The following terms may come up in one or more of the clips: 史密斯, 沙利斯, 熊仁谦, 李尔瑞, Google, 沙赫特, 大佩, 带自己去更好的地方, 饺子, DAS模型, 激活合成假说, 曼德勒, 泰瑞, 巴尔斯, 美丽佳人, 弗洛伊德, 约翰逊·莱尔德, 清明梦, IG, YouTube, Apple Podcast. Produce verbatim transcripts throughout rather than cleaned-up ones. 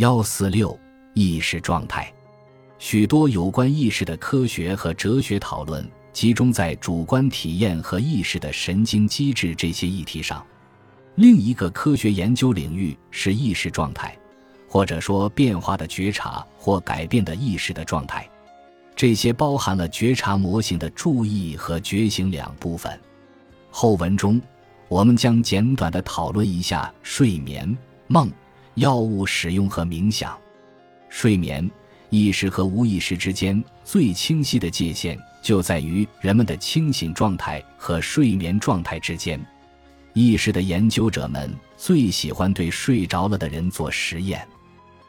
一四六意识状态。许多有关意识的科学和哲学讨论集中在主观体验和意识的神经机制这些议题上。另一个科学研究领域是意识状态，或者说变化的觉察或改变的意识的状态。这些包含了觉察模型的注意和觉醒两部分。后文中，我们将简短地讨论一下睡眠、梦、药物使用和冥想。睡眠，意识和无意识之间最清晰的界限就在于人们的清醒状态和睡眠状态之间。意识的研究者们最喜欢对睡着了的人做实验，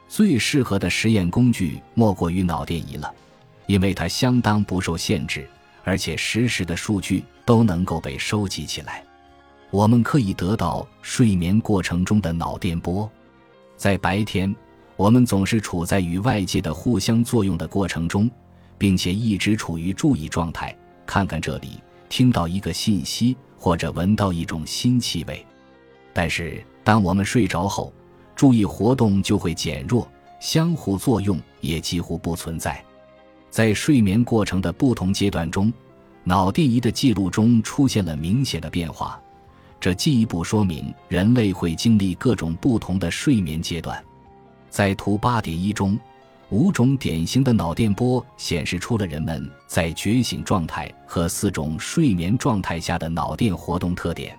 最适合的实验工具莫过于脑电仪了，因为它相当不受限制，而且实时的数据都能够被收集起来。我们可以得到睡眠过程中的脑电波。在白天，我们总是处在与外界的互相作用的过程中，并且一直处于注意状态，看看这里，听到一个信息，或者闻到一种新气味。但是当我们睡着后，注意活动就会减弱，相互作用也几乎不存在。在睡眠过程的不同阶段中，脑电仪的记录中出现了明显的变化，这进一步说明人类会经历各种不同的睡眠阶段。在图 八点一 中，五种典型的脑电波显示出了人们在觉醒状态和四种睡眠状态下的脑电活动特点。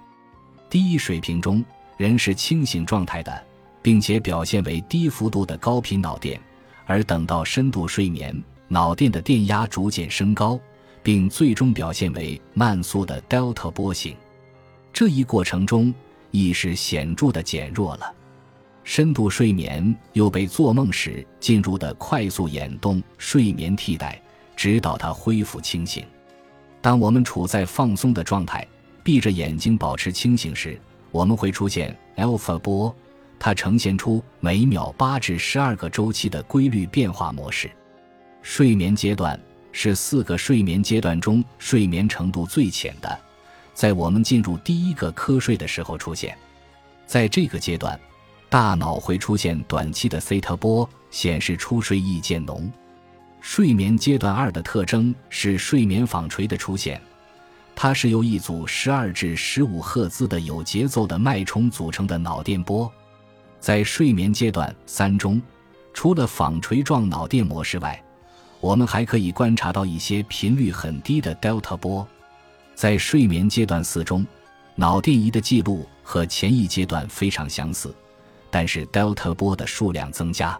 第一水平中，人是清醒状态的，并且表现为低幅度的高频脑电，而等到深度睡眠，脑电的电压逐渐升高，并最终表现为慢速的 delta 波形。这一过程中，意识显著地减弱了。深度睡眠又被做梦时进入的快速眼动睡眠替代，直到它恢复清醒。当我们处在放松的状态，闭着眼睛保持清醒时，我们会出现 alpha 波，它呈现出每秒八至十二个周期的规律变化模式。睡眠阶段是四个睡眠阶段中睡眠程度最浅的，在我们进入第一个科睡的时候出现。在这个阶段，大脑会出现短期的西塔波，显示出睡意渐浓。睡眠阶段二的特征是睡眠纺锤的出现，它是由一组十二至十五赫兹的有节奏的脉冲组成的脑电波。在睡眠阶段三中，除了纺锤状脑电模式外，我们还可以观察到一些频率很低的 delta 波。在睡眠阶段四中，脑电仪的记录和前一阶段非常相似，但是 delta 波的数量增加。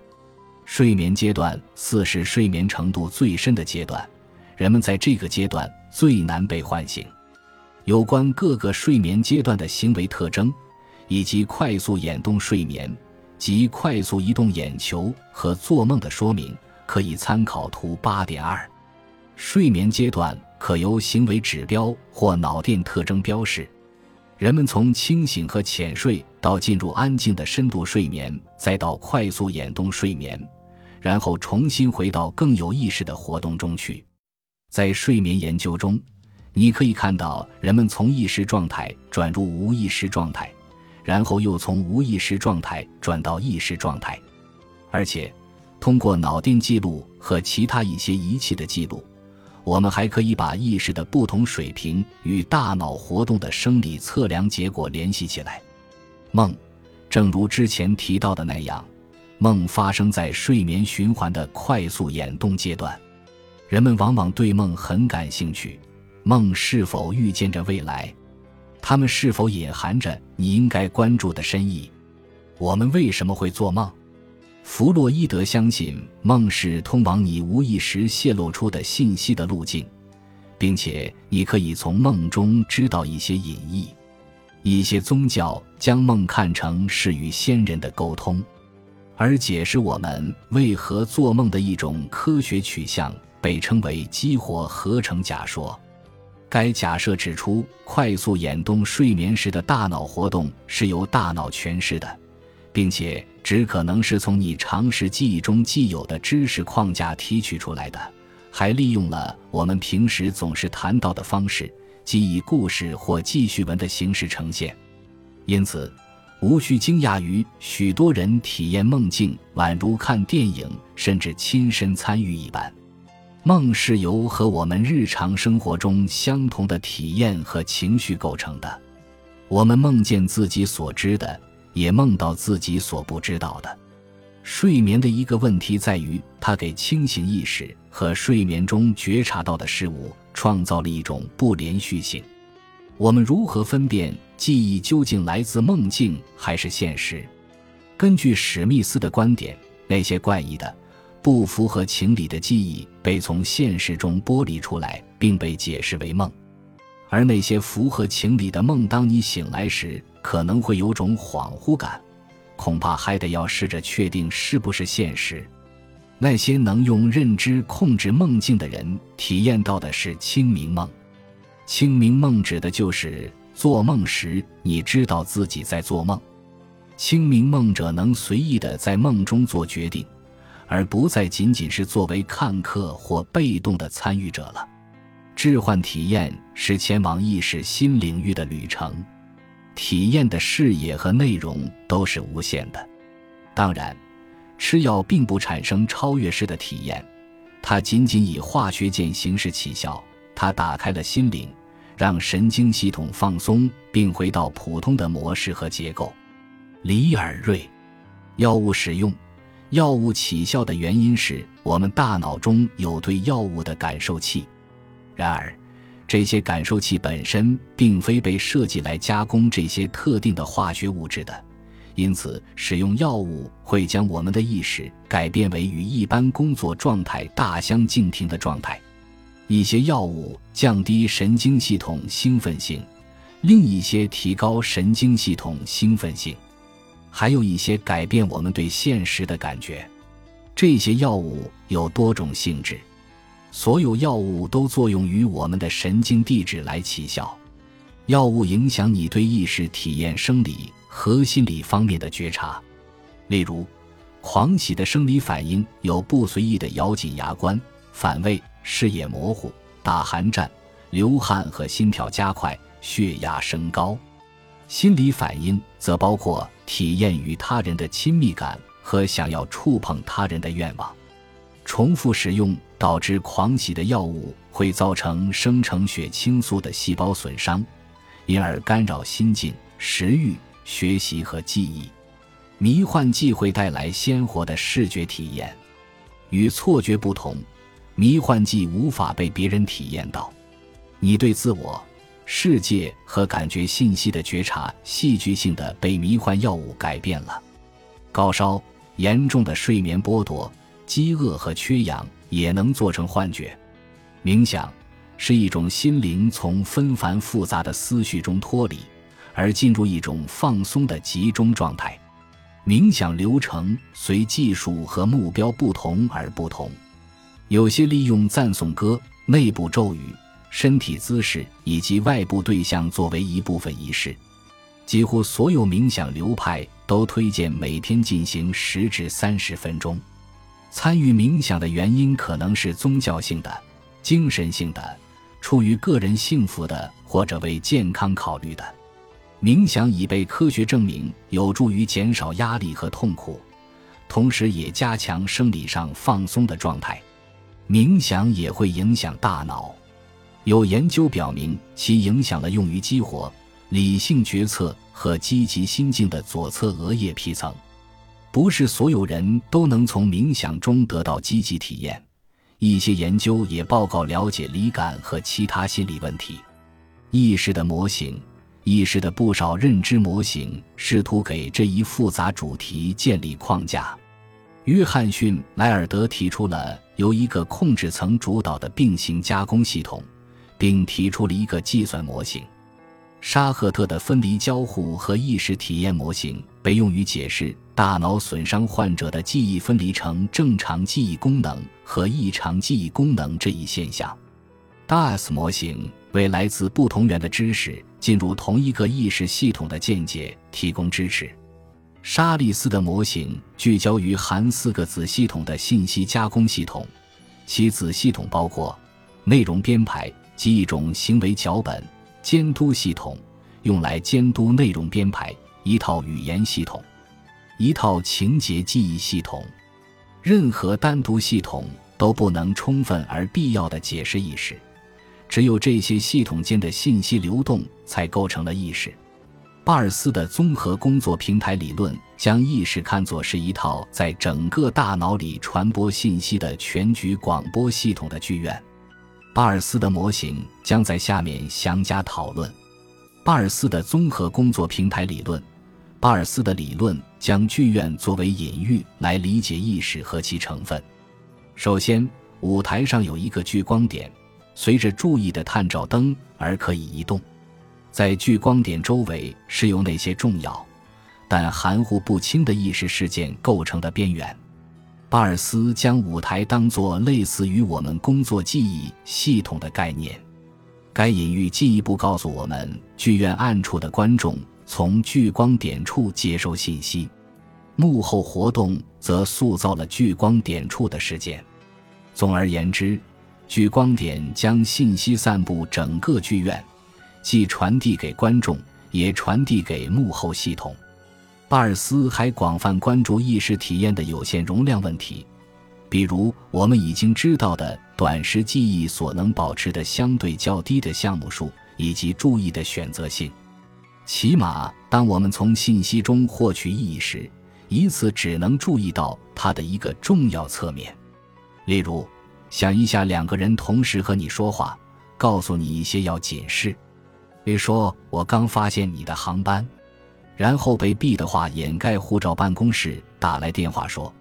睡眠阶段四是睡眠程度最深的阶段，人们在这个阶段最难被唤醒。有关各个睡眠阶段的行为特征，以及快速眼动睡眠及快速移动眼球和做梦的说明，可以参考图 八点二。 睡眠阶段可由行为指标或脑电特征标示。人们从清醒和浅睡到进入安静的深度睡眠，再到快速眼动睡眠，然后重新回到更有意识的活动中去。在睡眠研究中，你可以看到人们从意识状态转入无意识状态，然后又从无意识状态转到意识状态。而且，通过脑电记录和其他一些仪器的记录，我们还可以把意识的不同水平与大脑活动的生理测量结果联系起来。梦，正如之前提到的那样，梦发生在睡眠循环的快速眼动阶段。人们往往对梦很感兴趣，梦是否预见着未来？它们是否隐含着你应该关注的深意？我们为什么会做梦？弗洛伊德相信梦是通往你无意识泄露出的信息的路径，并且你可以从梦中知道一些隐意。一些宗教将梦看成是与先人的沟通，而解释我们为何做梦的一种科学取向被称为激活合成假说。该假设指出，快速眼动睡眠时的大脑活动是由大脑诠释的，并且只可能是从你常识记忆中既有的知识框架提取出来的，还利用了我们平时总是谈到的方式，即以故事或记叙文的形式呈现。因此，无需惊讶于许多人体验梦境宛如看电影甚至亲身参与一般。梦是由和我们日常生活中相同的体验和情绪构成的，我们梦见自己所知的，也梦到自己所不知道的。睡眠的一个问题在于，它给清醒意识和睡眠中觉察到的事物创造了一种不连续性。我们如何分辨记忆究竟来自梦境还是现实？根据史密斯的观点，那些怪异的、不符合情理的记忆被从现实中剥离出来，并被解释为梦。而那些符合情理的梦，当你醒来时，可能会有种恍惚感，恐怕还得要试着确定是不是现实。那些能用认知控制梦境的人，体验到的是清明梦。清明梦指的就是做梦时你知道自己在做梦。清明梦者能随意地在梦中做决定，而不再仅仅是作为看客或被动的参与者了。置换体验是前往意识新领域的旅程，体验的视野和内容都是无限的。当然，吃药并不产生超越式的体验，它仅仅以化学键形式起效。它打开了心灵，让神经系统放松并回到普通的模式和结构。李尔瑞，药物使用。药物起效的原因是我们大脑中有对药物的感受器，然而这些感受器本身并非被设计来加工这些特定的化学物质的，因此使用药物会将我们的意识改变为与一般工作状态大相径庭的状态。一些药物降低神经系统兴奋性，另一些提高神经系统兴奋性，还有一些改变我们对现实的感觉。这些药物有多种性质，所有药物都作用于我们的神经递质来起效。药物影响你对意识体验生理和心理方面的觉察。例如，狂喜的生理反应有不随意的咬紧牙关、反胃、视野模糊、打寒战、流汗和心跳加快、血压升高。心理反应则包括体验与他人的亲密感和想要触碰他人的愿望。重复使用导致狂喜的药物会造成生成血清素的细胞损伤，因而干扰心境、食欲、学习和记忆。迷幻剂会带来鲜活的视觉体验。与错觉不同，迷幻剂无法被别人体验到。你对自我、世界和感觉信息的觉察戏剧性地被迷幻药物改变了。高烧、严重的睡眠剥夺、饥饿和缺氧也能做成幻觉。冥想是一种心灵从纷繁复杂的思绪中脱离，而进入一种放松的集中状态。冥想流程随技术和目标不同而不同。有些利用赞颂歌、内部咒语、身体姿势以及外部对象作为一部分仪式。几乎所有冥想流派都推荐每天进行十至三十分钟。参与冥想的原因可能是宗教性的、精神性的、出于个人幸福的或者为健康考虑的。冥想已被科学证明有助于减少压力和痛苦，同时也加强生理上放松的状态。冥想也会影响大脑，有研究表明其影响了用于激活、理性决策和积极心境的左侧额叶皮层。不是所有人都能从冥想中得到积极体验，一些研究也报告了解理感和其他心理问题。意识的模型，意识的不少认知模型试图给这一复杂主题建立框架。约翰逊·莱尔德提出了由一个控制层主导的并行加工系统，并提出了一个计算模型。沙赫特的分离交互和意识体验模型被用于解释大脑损伤患者的记忆分离成正常记忆功能和异常记忆功能这一现象。D A S 模型为来自不同源的知识进入同一个意识系统的见解提供支持。沙利斯的模型聚焦于含四个子系统的信息加工系统，其子系统包括内容编排及一种行为脚本监督系统，用来监督内容编排一套语言系统，一套情节记忆系统，任何单独系统都不能充分而必要地解释意识，只有这些系统间的信息流动才构成了意识。巴尔斯的综合工作平台理论将意识看作是一套在整个大脑里传播信息的全局广播系统的剧院。巴尔斯的模型将在下面详加讨论。巴尔斯的综合工作平台理论，巴尔斯的理论将剧院作为隐喻来理解意识和其成分。首先，舞台上有一个聚光点，随着注意的探照灯而可以移动。在聚光点周围是由那些重要但含糊不清的意识事件构成的边缘。巴尔斯将舞台当作类似于我们工作记忆系统的概念，该隐喻进一步告诉我们，剧院暗处的观众从聚光点处接收信息，幕后活动则塑造了聚光点处的事件。总而言之，聚光点将信息散布整个剧院，既传递给观众，也传递给幕后系统。巴尔斯还广泛关注意识体验的有限容量问题，比如我们已经知道的短时记忆所能保持的相对较低的项目数，以及注意的选择性。起码当我们从信息中获取意义时，一次只能注意到它的一个重要侧面。例如，想一下两个人同时和你说话，告诉你一些要紧事，比如说我刚发现你的航班，然后被 B 的话掩盖护照办公室打来电话说，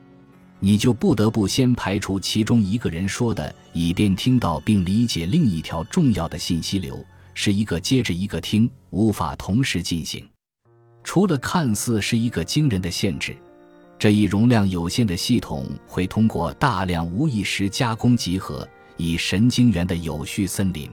你就不得不先排除其中一个人说的，以便听到并理解另一条重要的信息流，是一个接着一个听，无法同时进行。除了看似是一个惊人的限制，这一容量有限的系统会通过大量无意识加工集合，以神经元的有序森林，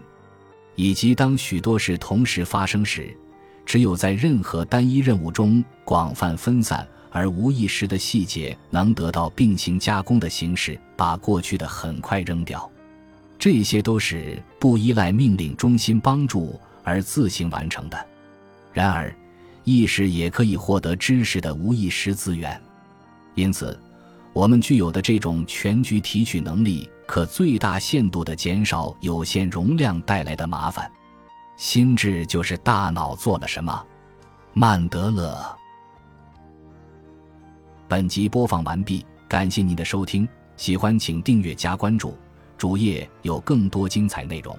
以及当许多事同时发生时，只有在任何单一任务中广泛分散而无意识的细节能得到并行加工的形式，把过去的很快扔掉。这些都是不依赖命令中心帮助而自行完成的。然而，意识也可以获得知识的无意识资源，因此我们具有的这种全局提取能力可最大限度地减少有限容量带来的麻烦。心智就是大脑做了什么。曼德勒。本集播放完毕，感谢您的收听，喜欢请订阅加关注，主页有更多精彩内容。